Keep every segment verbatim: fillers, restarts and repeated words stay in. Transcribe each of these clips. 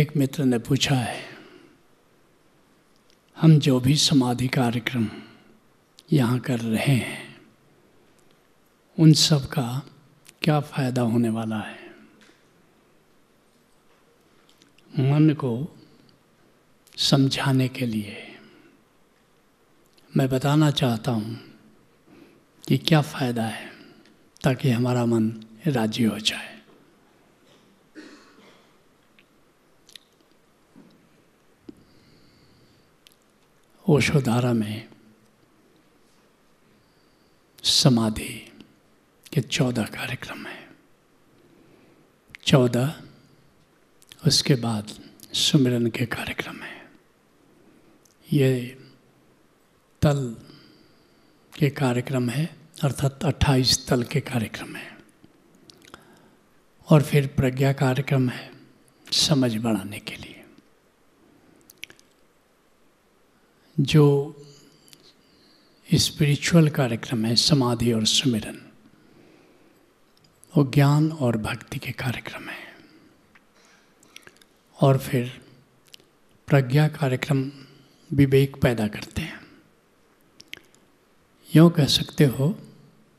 एक मित्र ने पूछा है, हम जो भी समाधि कार्यक्रम यहाँ कर रहे हैं उन सब का क्या फ़ायदा होने वाला है। मन को समझाने के लिए मैं बताना चाहता हूँ कि क्या फ़ायदा है, ताकि हमारा मन राजी हो जाए। ओशोधारा में समाधि के चौदह कार्यक्रम हैं, चौदह उसके बाद सुमिरन के कार्यक्रम हैं। ये तल के कार्यक्रम है, अर्थात अट्ठाईस तल के कार्यक्रम हैं, और फिर प्रज्ञा कार्यक्रम है समझ बढ़ाने के लिए। जो स्पिरिचुअल कार्यक्रम है समाधि और सुमिरन, वो ज्ञान और भक्ति के कार्यक्रम हैं, और फिर प्रज्ञा कार्यक्रम विवेक पैदा करते हैं। यूँ कह सकते हो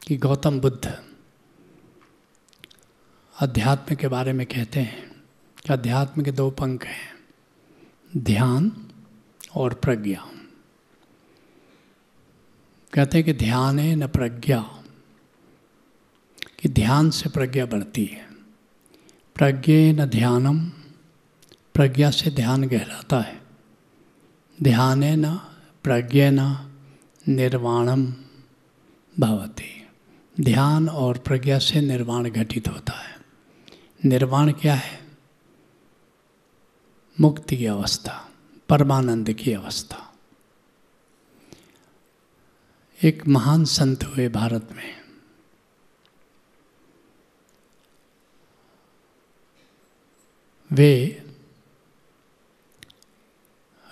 कि गौतम बुद्ध अध्यात्म के बारे में कहते हैं कि अध्यात्म के दो पंख हैं, ध्यान और प्रज्ञा। कहते हैं कि ध्यान है न प्रज्ञा, कि ध्यान से प्रज्ञा बढ़ती है। प्रज्ञे न ध्यानम, प्रज्ञा से ध्यान गहराता है। ध्यान है न प्रज्ञा न निर्वाणम भवति, ध्यान और प्रज्ञा से निर्वाण घटित होता है। निर्वाण क्या है? मुक्ति की अवस्था, परमानंद की अवस्था। एक महान संत हुए भारत में, वे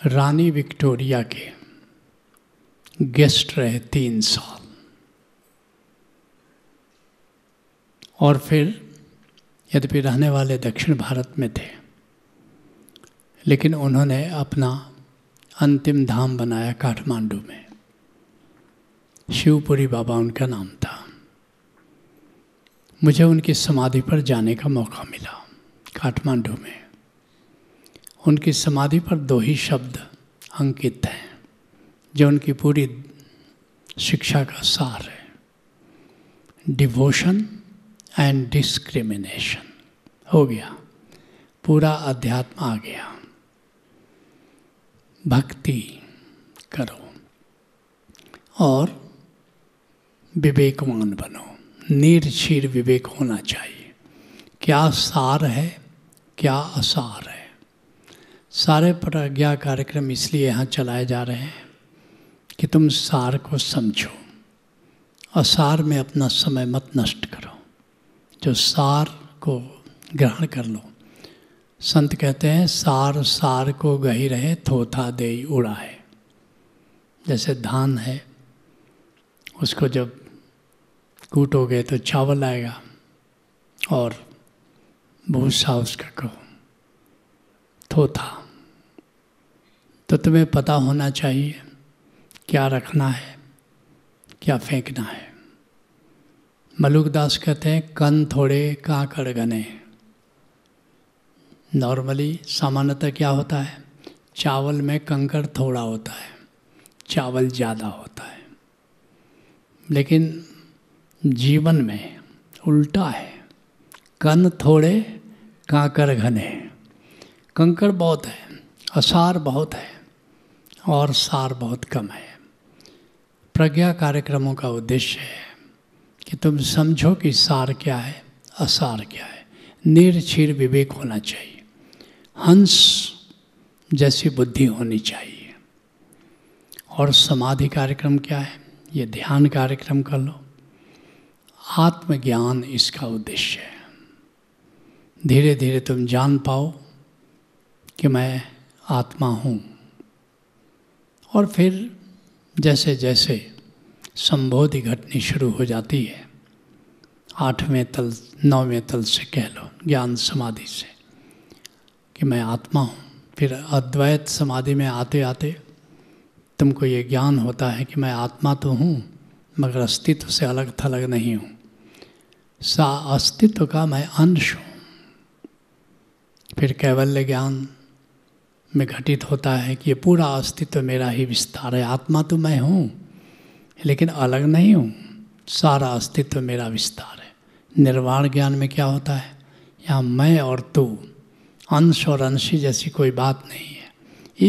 रानी विक्टोरिया के गेस्ट रहे तीन साल, और फिर यद्यपि रहने वाले दक्षिण भारत में थे, लेकिन उन्होंने अपना अंतिम धाम बनाया काठमांडू में। शिवपुरी बाबा उनका नाम था। मुझे उनकी समाधि पर जाने का मौका मिला काठमांडू में। उनकी समाधि पर दो ही शब्द अंकित हैं जो उनकी पूरी शिक्षा का सार है, डिवोशन एंड डिस्क्रिमिनेशन। हो गया, पूरा अध्यात्म आ गया। भक्ति करो और विवेकवान बनो, निर्छीर विवेक होना चाहिए। क्या सार है, क्या असार है। सारे प्रज्ञा कार्यक्रम इसलिए यहाँ चलाए जा रहे हैं कि तुम सार को समझो, असार में अपना समय मत नष्ट करो, जो सार को ग्रहण कर लो। संत कहते हैं सार सार को गही रहे थोथा देई उड़ा है। जैसे धान है, उसको जब कूटोगे तो चावल आएगा और भूसा उसका कहो थोथा। तो तुम्हें पता होना चाहिए क्या रखना है, क्या फेंकना है। मलुकदास कहते हैं कन थोड़े काकड़ घने। नॉर्मली सामान्यतः क्या होता है, चावल में कंकड़ थोड़ा होता है, चावल ज़्यादा होता है, लेकिन जीवन में उल्टा है, कन थोड़े कांकड़ घने। कंकड़ बहुत है, असार बहुत है, और सार बहुत कम है। प्रज्ञा कार्यक्रमों का उद्देश्य है कि तुम समझो कि सार क्या है, असार क्या है। निर्छीर विवेक होना चाहिए, हंस जैसी बुद्धि होनी चाहिए। और समाधि कार्यक्रम क्या है, ये ध्यान कार्यक्रम कर लो। आत्मज्ञान इसका उद्देश्य है। धीरे धीरे तुम जान पाओ कि मैं आत्मा हूँ, और फिर जैसे जैसे संबोधि घटनी शुरू हो जाती है, आठवें तल नौवें तल से कह लो, ज्ञान समाधि से, कि मैं आत्मा हूँ। फिर अद्वैत समाधि में आते आते तुमको ये ज्ञान होता है कि मैं आत्मा तो हूँ मगर अस्तित्व से अलग थलग नहीं हूँ। सा अस्तित्व का मैं अंश हूँ। फिर कैवल्य ज्ञान में घटित होता है कि ये पूरा अस्तित्व मेरा ही विस्तार है। आत्मा तो मैं हूँ लेकिन अलग नहीं हूँ, सारा अस्तित्व मेरा विस्तार है। निर्वाण ज्ञान में क्या होता है, यहाँ मैं और तू, अंश और अंशी जैसी कोई बात नहीं है,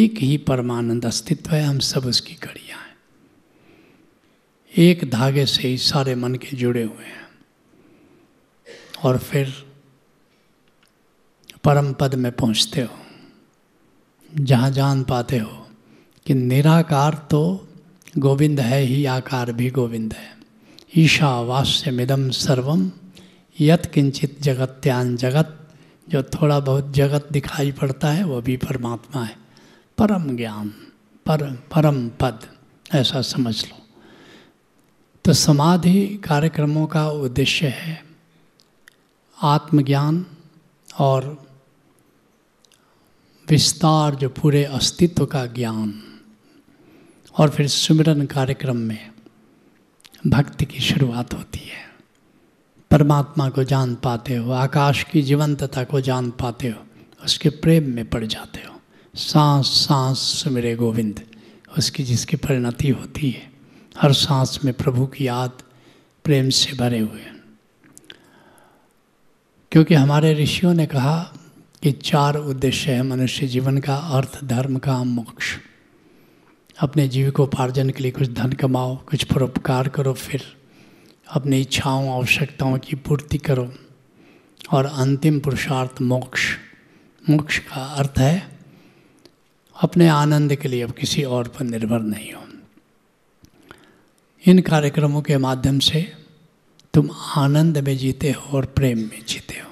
एक ही परमानंद अस्तित्व है, हम सब उसकी कड़ियाँ हैं, एक धागे से ही सारे मन के जुड़े हुए हैं। और फिर परम पद में पहुँचते हो जहाँ जान पाते हो कि निराकार तो गोविंद है ही, आकार भी गोविंद है। ईशावास्यमिदं सर्वम यत् किंचित जगत्यान जगत, जो थोड़ा बहुत जगत दिखाई पड़ता है वो भी परमात्मा है। परम ज्ञान, पर परम पद, ऐसा समझ लो। तो समाधि कार्यक्रमों का उद्देश्य है आत्मज्ञान और विस्तार, जो पूरे अस्तित्व का ज्ञान। और फिर सुमिरन कार्यक्रम में भक्ति की शुरुआत होती है। परमात्मा को जान पाते हो, आकाश की जीवंतता को जान पाते हो, उसके प्रेम में पड़ जाते हो। सांस सांस सुमिरे गोविंद, उसकी जिसकी परिणति होती है, हर सांस में प्रभु की याद, प्रेम से भरे हुए। क्योंकि हमारे ऋषियों ने कहा कि चार उद्देश्य है मनुष्य जीवन का, अर्थ, धर्म, काम, मोक्ष। अपने जीविकोपार्जन के लिए कुछ धन कमाओ, कुछ परोपकार करो, फिर अपनी इच्छाओं आवश्यकताओं की पूर्ति करो, और अंतिम पुरुषार्थ मोक्ष। मोक्ष का अर्थ है अपने आनंद के लिए अब किसी और पर निर्भर नहीं हो। इन कार्यक्रमों के माध्यम से तुम आनंद में जीते हो और प्रेम में जीते हो।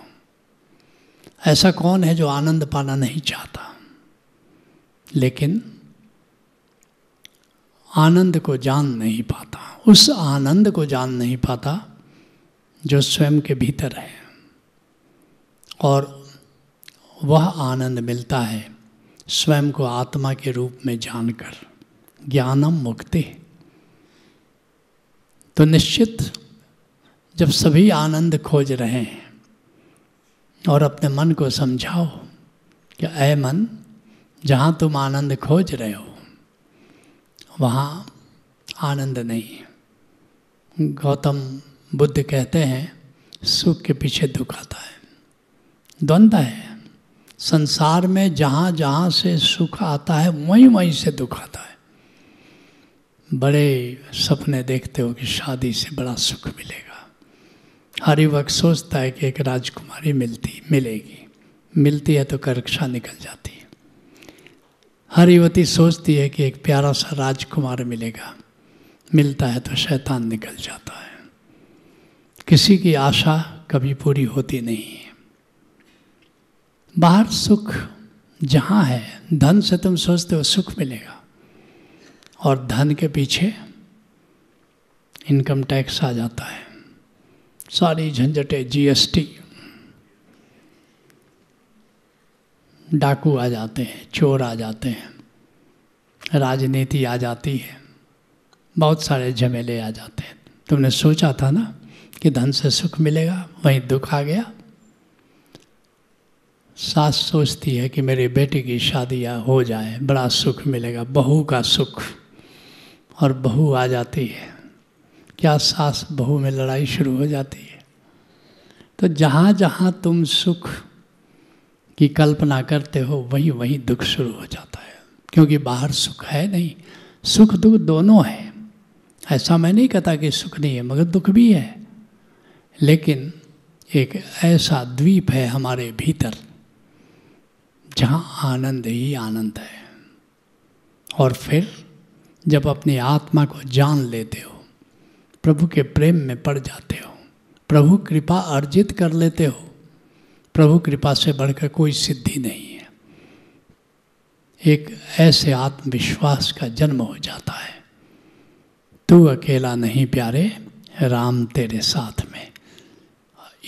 ऐसा कौन है जो आनंद पाना नहीं चाहता, लेकिन आनंद को जान नहीं पाता, उस आनंद को जान नहीं पाता जो स्वयं के भीतर है। और वह आनंद मिलता है स्वयं को आत्मा के रूप में जानकर, ज्ञानम मुक्ति। तो निश्चित जब सभी आनंद खोज रहे हैं और अपने मन को समझाओ कि ऐ मन, जहाँ तुम आनंद खोज रहे हो वहाँ आनंद नहीं है। गौतम बुद्ध कहते हैं सुख के पीछे दुख आता है, द्वंद्व है संसार में। जहाँ जहाँ से सुख आता है वहीं वहीं से दुख आता है। बड़े सपने देखते हो कि शादी से बड़ा सुख मिलेगा, हर वक्त सोचता है कि एक राजकुमारी मिलती मिलेगी मिलती है तो करकशा निकल जाती है। हर युवती सोचती है कि एक प्यारा सा राजकुमार मिलेगा, मिलता है तो शैतान निकल जाता है। किसी की आशा कभी पूरी होती नहीं है। बाहर सुख जहाँ है, धन से तुम सोचते हो सुख मिलेगा, और धन के पीछे इनकम टैक्स आ जाता है, सारी झंझटें, जीएसटी, डाकू आ जाते हैं, चोर आ जाते हैं, राजनीति आ जाती है, बहुत सारे झमेले आ जाते हैं। तुमने सोचा था ना कि धन से सुख मिलेगा, वहीं दुख आ गया। सास सोचती है कि मेरे बेटे की शादी हो जाए, बड़ा सुख मिलेगा, बहू का सुख, और बहू आ जाती है। क्या सास बहू में लड़ाई शुरू हो जाती है। तो जहाँ जहाँ तुम सुख की कल्पना करते हो वहीं वहीं दुख शुरू हो जाता है, क्योंकि बाहर सुख है नहीं। सुख दुख दोनों है, ऐसा मैं नहीं कहता कि सुख नहीं है, मगर दुख भी है। लेकिन एक ऐसा द्वीप है हमारे भीतर जहाँ आनंद ही आनंद है। और फिर जब अपनी आत्मा को जान लेते हो, प्रभु के प्रेम में पड़ जाते हो, प्रभु कृपा अर्जित कर लेते हो, प्रभु कृपा से बढ़कर कोई सिद्धि नहीं है। एक ऐसे आत्मविश्वास का जन्म हो जाता है, तू अकेला नहीं प्यारे, राम तेरे साथ में।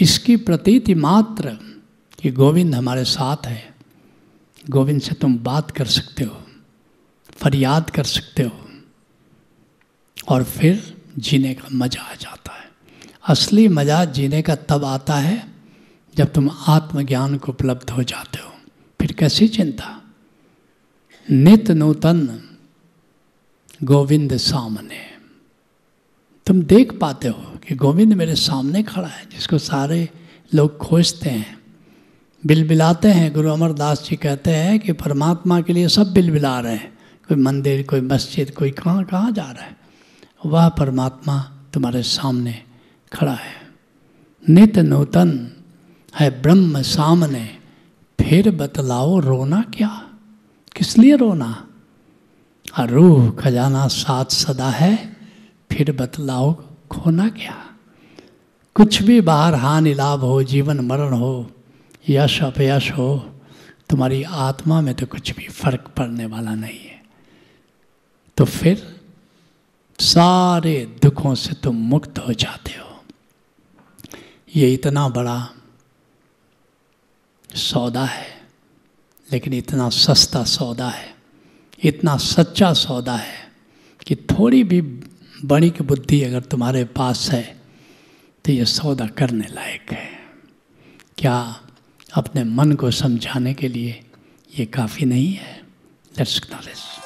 इसकी प्रतीति मात्र कि गोविंद हमारे साथ है, गोविंद से तुम बात कर सकते हो, फरियाद कर सकते हो और फिर जीने का मज़ा आ जाता है। असली मज़ा जीने का तब आता है जब तुम आत्मज्ञान को उपलब्ध हो जाते हो, फिर कैसी चिंता। नित नूतन गोविंद सामने, तुम देख पाते हो कि गोविंद मेरे सामने खड़ा है, जिसको सारे लोग खोजते हैं, बिलबिलाते हैं। गुरु अमरदास जी कहते हैं कि परमात्मा के लिए सब बिलबिला रहे हैं, कोई मंदिर, कोई मस्जिद, कोई कहाँ कहाँ जा रहा है, वह परमात्मा तुम्हारे सामने खड़ा है। नित नूतन है ब्रह्म सामने, फिर बतलाओ रोना क्या, किस लिए रोना। रूह खजाना साथ सदा है, फिर बतलाओ खोना क्या। कुछ भी बाहर हानि लाभ हो, जीवन मरण हो, यश अपयश हो, तुम्हारी आत्मा में तो कुछ भी फर्क पड़ने वाला नहीं है। तो फिर सारे दुखों से तुम मुक्त हो जाते हो। ये इतना बड़ा सौदा है, लेकिन इतना सस्ता सौदा है, इतना सच्चा सौदा है कि थोड़ी भी बड़ी बुद्धि अगर तुम्हारे पास है तो ये सौदा करने लायक है। क्या अपने मन को समझाने के लिए ये काफ़ी नहीं है। Let's acknowledge.